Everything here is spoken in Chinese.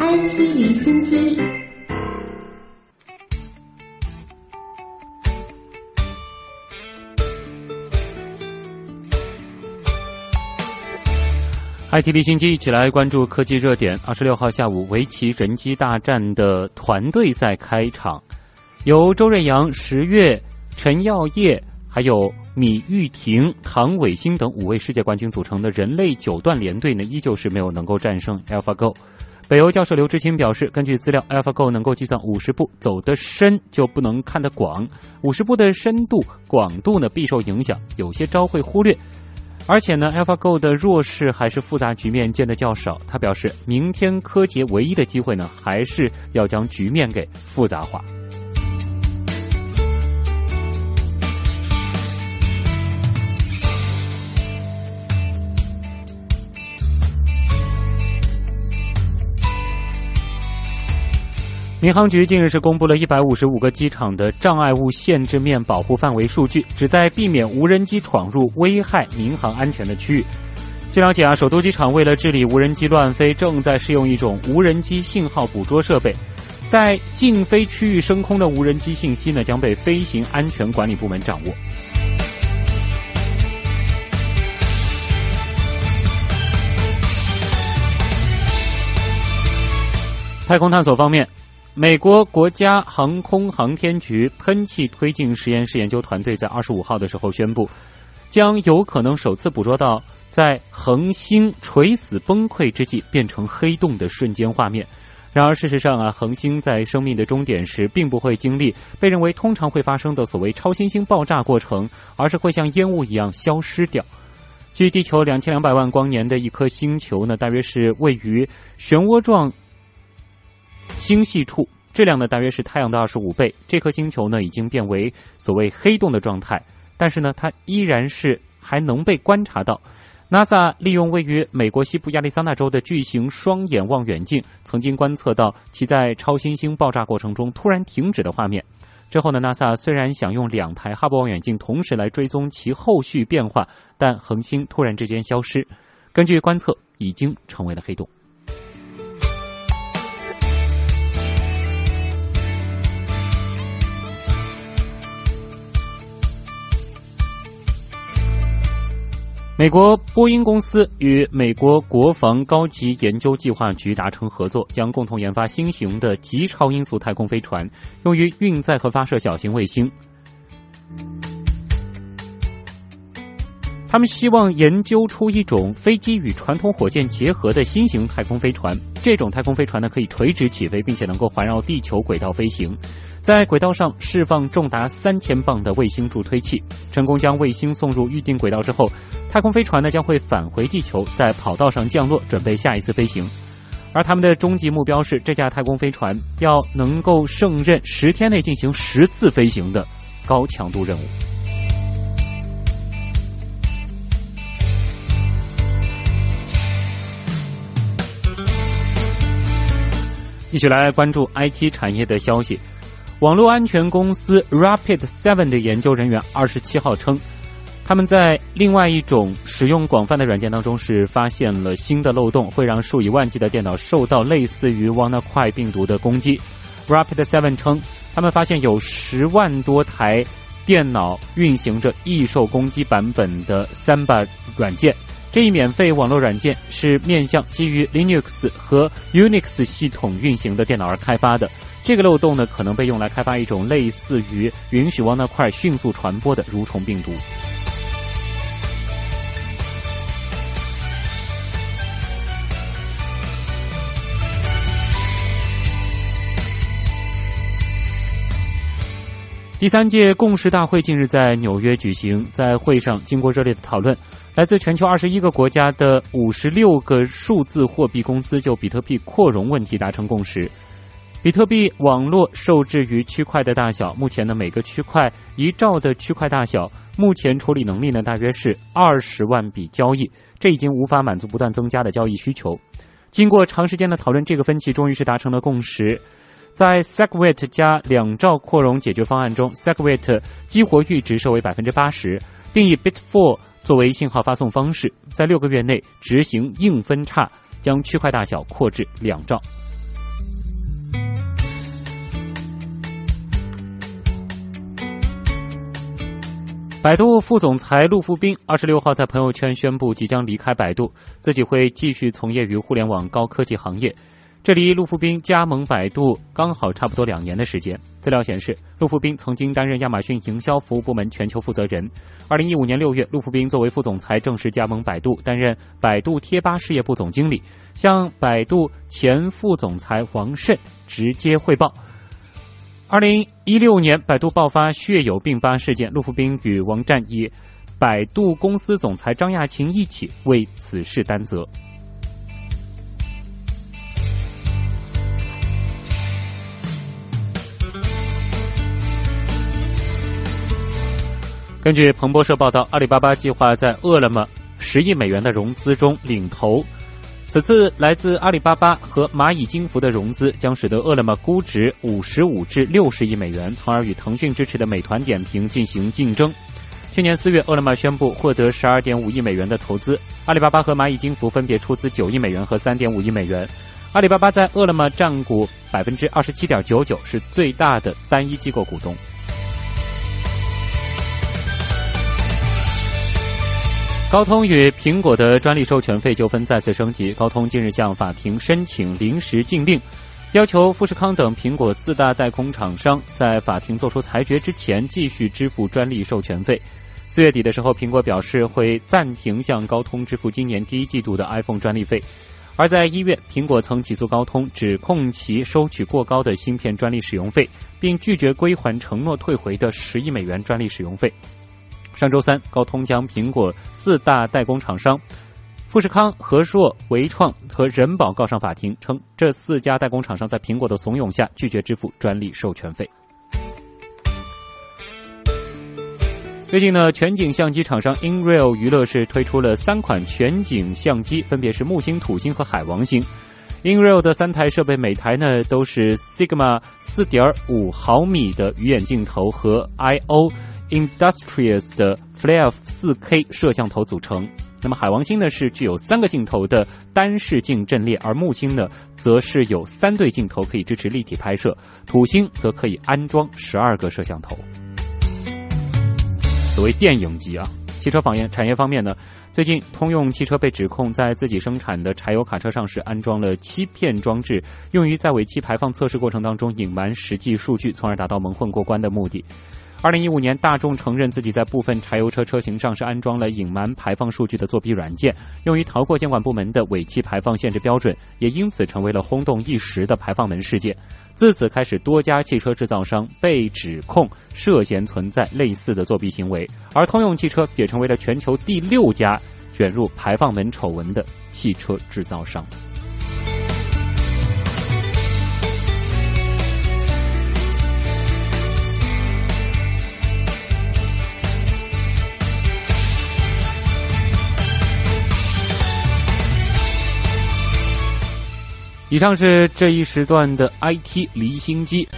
IT 离心机。IT 离心机，一起来关注科技热点。26号下午，围棋人机大战的团队赛开场，由周瑞阳、石月、陈耀烨，还有米玉婷、唐伟星等5位世界冠军组成的人类9段联队呢，依旧是没有能够战胜 AlphaGo。北邮教授刘知勤表示，根据资料 ，AlphaGo 能够计算50步，走得深就不能看得广，50步的深度、广度呢必受影响，有些招会忽略。而且呢 ，AlphaGo 的弱势还是复杂局面见得较少。他表示，明天柯洁唯一的机会呢，还是要将局面给复杂化。民航局近日是公布了155个机场的障碍物限制面保护范围数据，旨在避免无人机闯入危害民航安全的区域。据了解首都机场为了治理无人机乱飞，正在试用一种无人机信号捕捉设备，在禁飞区域升空的无人机信息呢，将被飞行安全管理部门掌握。太空探索方面，美国国家航空航天局喷气推进实验室研究团队在25号的时候宣布，将有可能首次捕捉到在恒星垂死崩溃之际变成黑洞的瞬间画面。然而事实上恒星在生命的终点时并不会经历被认为通常会发生的所谓超新星爆炸过程，而是会像烟雾一样消失掉。距地球2200万光年的一颗星球呢，大约是位于漩涡状星系处，质量呢大约是太阳的25倍。这颗星球呢已经变为所谓黑洞的状态，但是呢它依然是还能被观察到。 NASA 利用位于美国西部亚利桑那州的巨型双眼望远镜，曾经观测到其在超新星爆炸过程中突然停止的画面。之后呢 NASA 虽然想用2台哈勃望远镜同时来追踪其后续变化，但恒星突然之间消失，根据观测已经成为了黑洞。美国波音公司与美国国防高级研究计划局达成合作，将共同研发新型的极超音速太空飞船，用于运载和发射小型卫星。他们希望研究出一种飞机与传统火箭结合的新型太空飞船。这种太空飞船呢，可以垂直起飞，并且能够环绕地球轨道飞行，在轨道上释放重达3000磅的卫星助推器，成功将卫星送入预定轨道之后，太空飞船呢将会返回地球，在跑道上降落，准备下一次飞行。而他们的终极目标是，这架太空飞船要能够胜任10天内进行10次飞行的高强度任务。继续来关注 IT 产业的消息。网络安全公司 Rapid7 的研究人员27号称，他们在另外一种使用广泛的软件当中是发现了新的漏洞，会让数以万计的电脑受到类似于 WannaCry 病毒的攻击。Rapid7 称，他们发现有10万多台电脑运行着易受攻击版本的 Samba 软件。这一免费网络软件是面向基于 Linux 和 Unix 系统运行的电脑而开发的。这个漏洞呢，可能被用来开发一种类似于允许 WannaCry 迅速传播的蠕虫病毒。第3届共识大会近日在纽约举行，在会上经过热烈的讨论，来自全球21个国家的56个数字货币公司就比特币扩容问题达成共识。比特币网络受制于区块的大小，目前呢每个区块1兆的区块大小，目前处理能力呢大约是20万笔交易，这已经无法满足不断增加的交易需求。经过长时间的讨论，这个分歧终于是达成了共识。在 SegWit 加2兆扩容解决方案中， SegWit 激活阈值设为 80%，并以 Bitful 作为信号发送方式，在6个月内执行硬分叉，将区块大小扩至2兆。 百度副总裁陆富斌26号在朋友圈宣布即将离开百度，自己会继续从业于互联网高科技行业。这离陆富斌加盟百度刚好差不多2年的时间。资料显示，陆富斌曾经担任亚马逊营销服务部门全球负责人。2015年6月，陆富斌作为副总裁正式加盟百度，担任百度贴吧事业部总经理，向百度前副总裁王慎直接汇报。 2016年，百度爆发血友病吧事件，陆富斌与王战以百度公司总裁张亚勤一起为此事担责。根据彭博社报道，阿里巴巴计划在饿了么10亿美元的融资中领投。 此次来自阿里巴巴和蚂蚁金服的融资将使得饿了么估值55至60亿美元，从而与腾讯支持的美团点评进行竞争。去年4月，饿了么宣布获得12.5亿美元的投资，阿里巴巴和蚂蚁金服分别出资9亿美元和3.5亿美元。阿里巴巴在饿了么占股27.99%，是最大的单一机构股东。 高通与苹果的专利授权费纠纷再次升级。高通近日向法庭申请临时禁令，要求富士康等苹果4大代工厂商在法庭作出裁决之前继续支付专利授权费。4月底的时候，苹果表示会暂停向高通支付今年第1季度的 iPhone 专利费。而在1月，苹果曾起诉高通，指控其收取过高的芯片专利使用费，并拒绝归还承诺退回的10亿美元专利使用费。 上周三，高通将苹果4大代工厂商富士康、和硕、维创和人保告上法庭，称这4家代工厂商在苹果的怂恿下拒绝支付专利授权费。最近呢，全景相机厂商 Inreal 娱乐是推出了3款全景相机，分别是木星、土星和海王星。 Inreal 的3台设备，每台呢都是 SIGMA 4.5毫米的鱼眼镜头和 IO。 Industrious 的 Flare 4K 摄像头组成。那么海王星呢是具有3个镜头的单视镜阵列，而木星呢则是有3对镜头可以支持立体拍摄，土星则可以安装12个摄像头。所谓电影级啊！汽车产业方面呢，最近通用汽车被指控在自己生产的柴油卡车上是安装了欺骗装置，用于在尾气排放测试过程当中隐瞒实际数据，从而达到蒙混过关的目的。 2015年，大众承认自己在部分柴油车车型上是安装了隐瞒排放数据的作弊软件，用于逃过监管部门的尾气排放限制标准，也因此成为了轰动一时的排放门事件。自此开始，多家汽车制造商被指控涉嫌存在类似的作弊行为，而通用汽车也成为了全球第6家卷入排放门丑闻的汽车制造商。 以上是这一时段的 IT 离心机。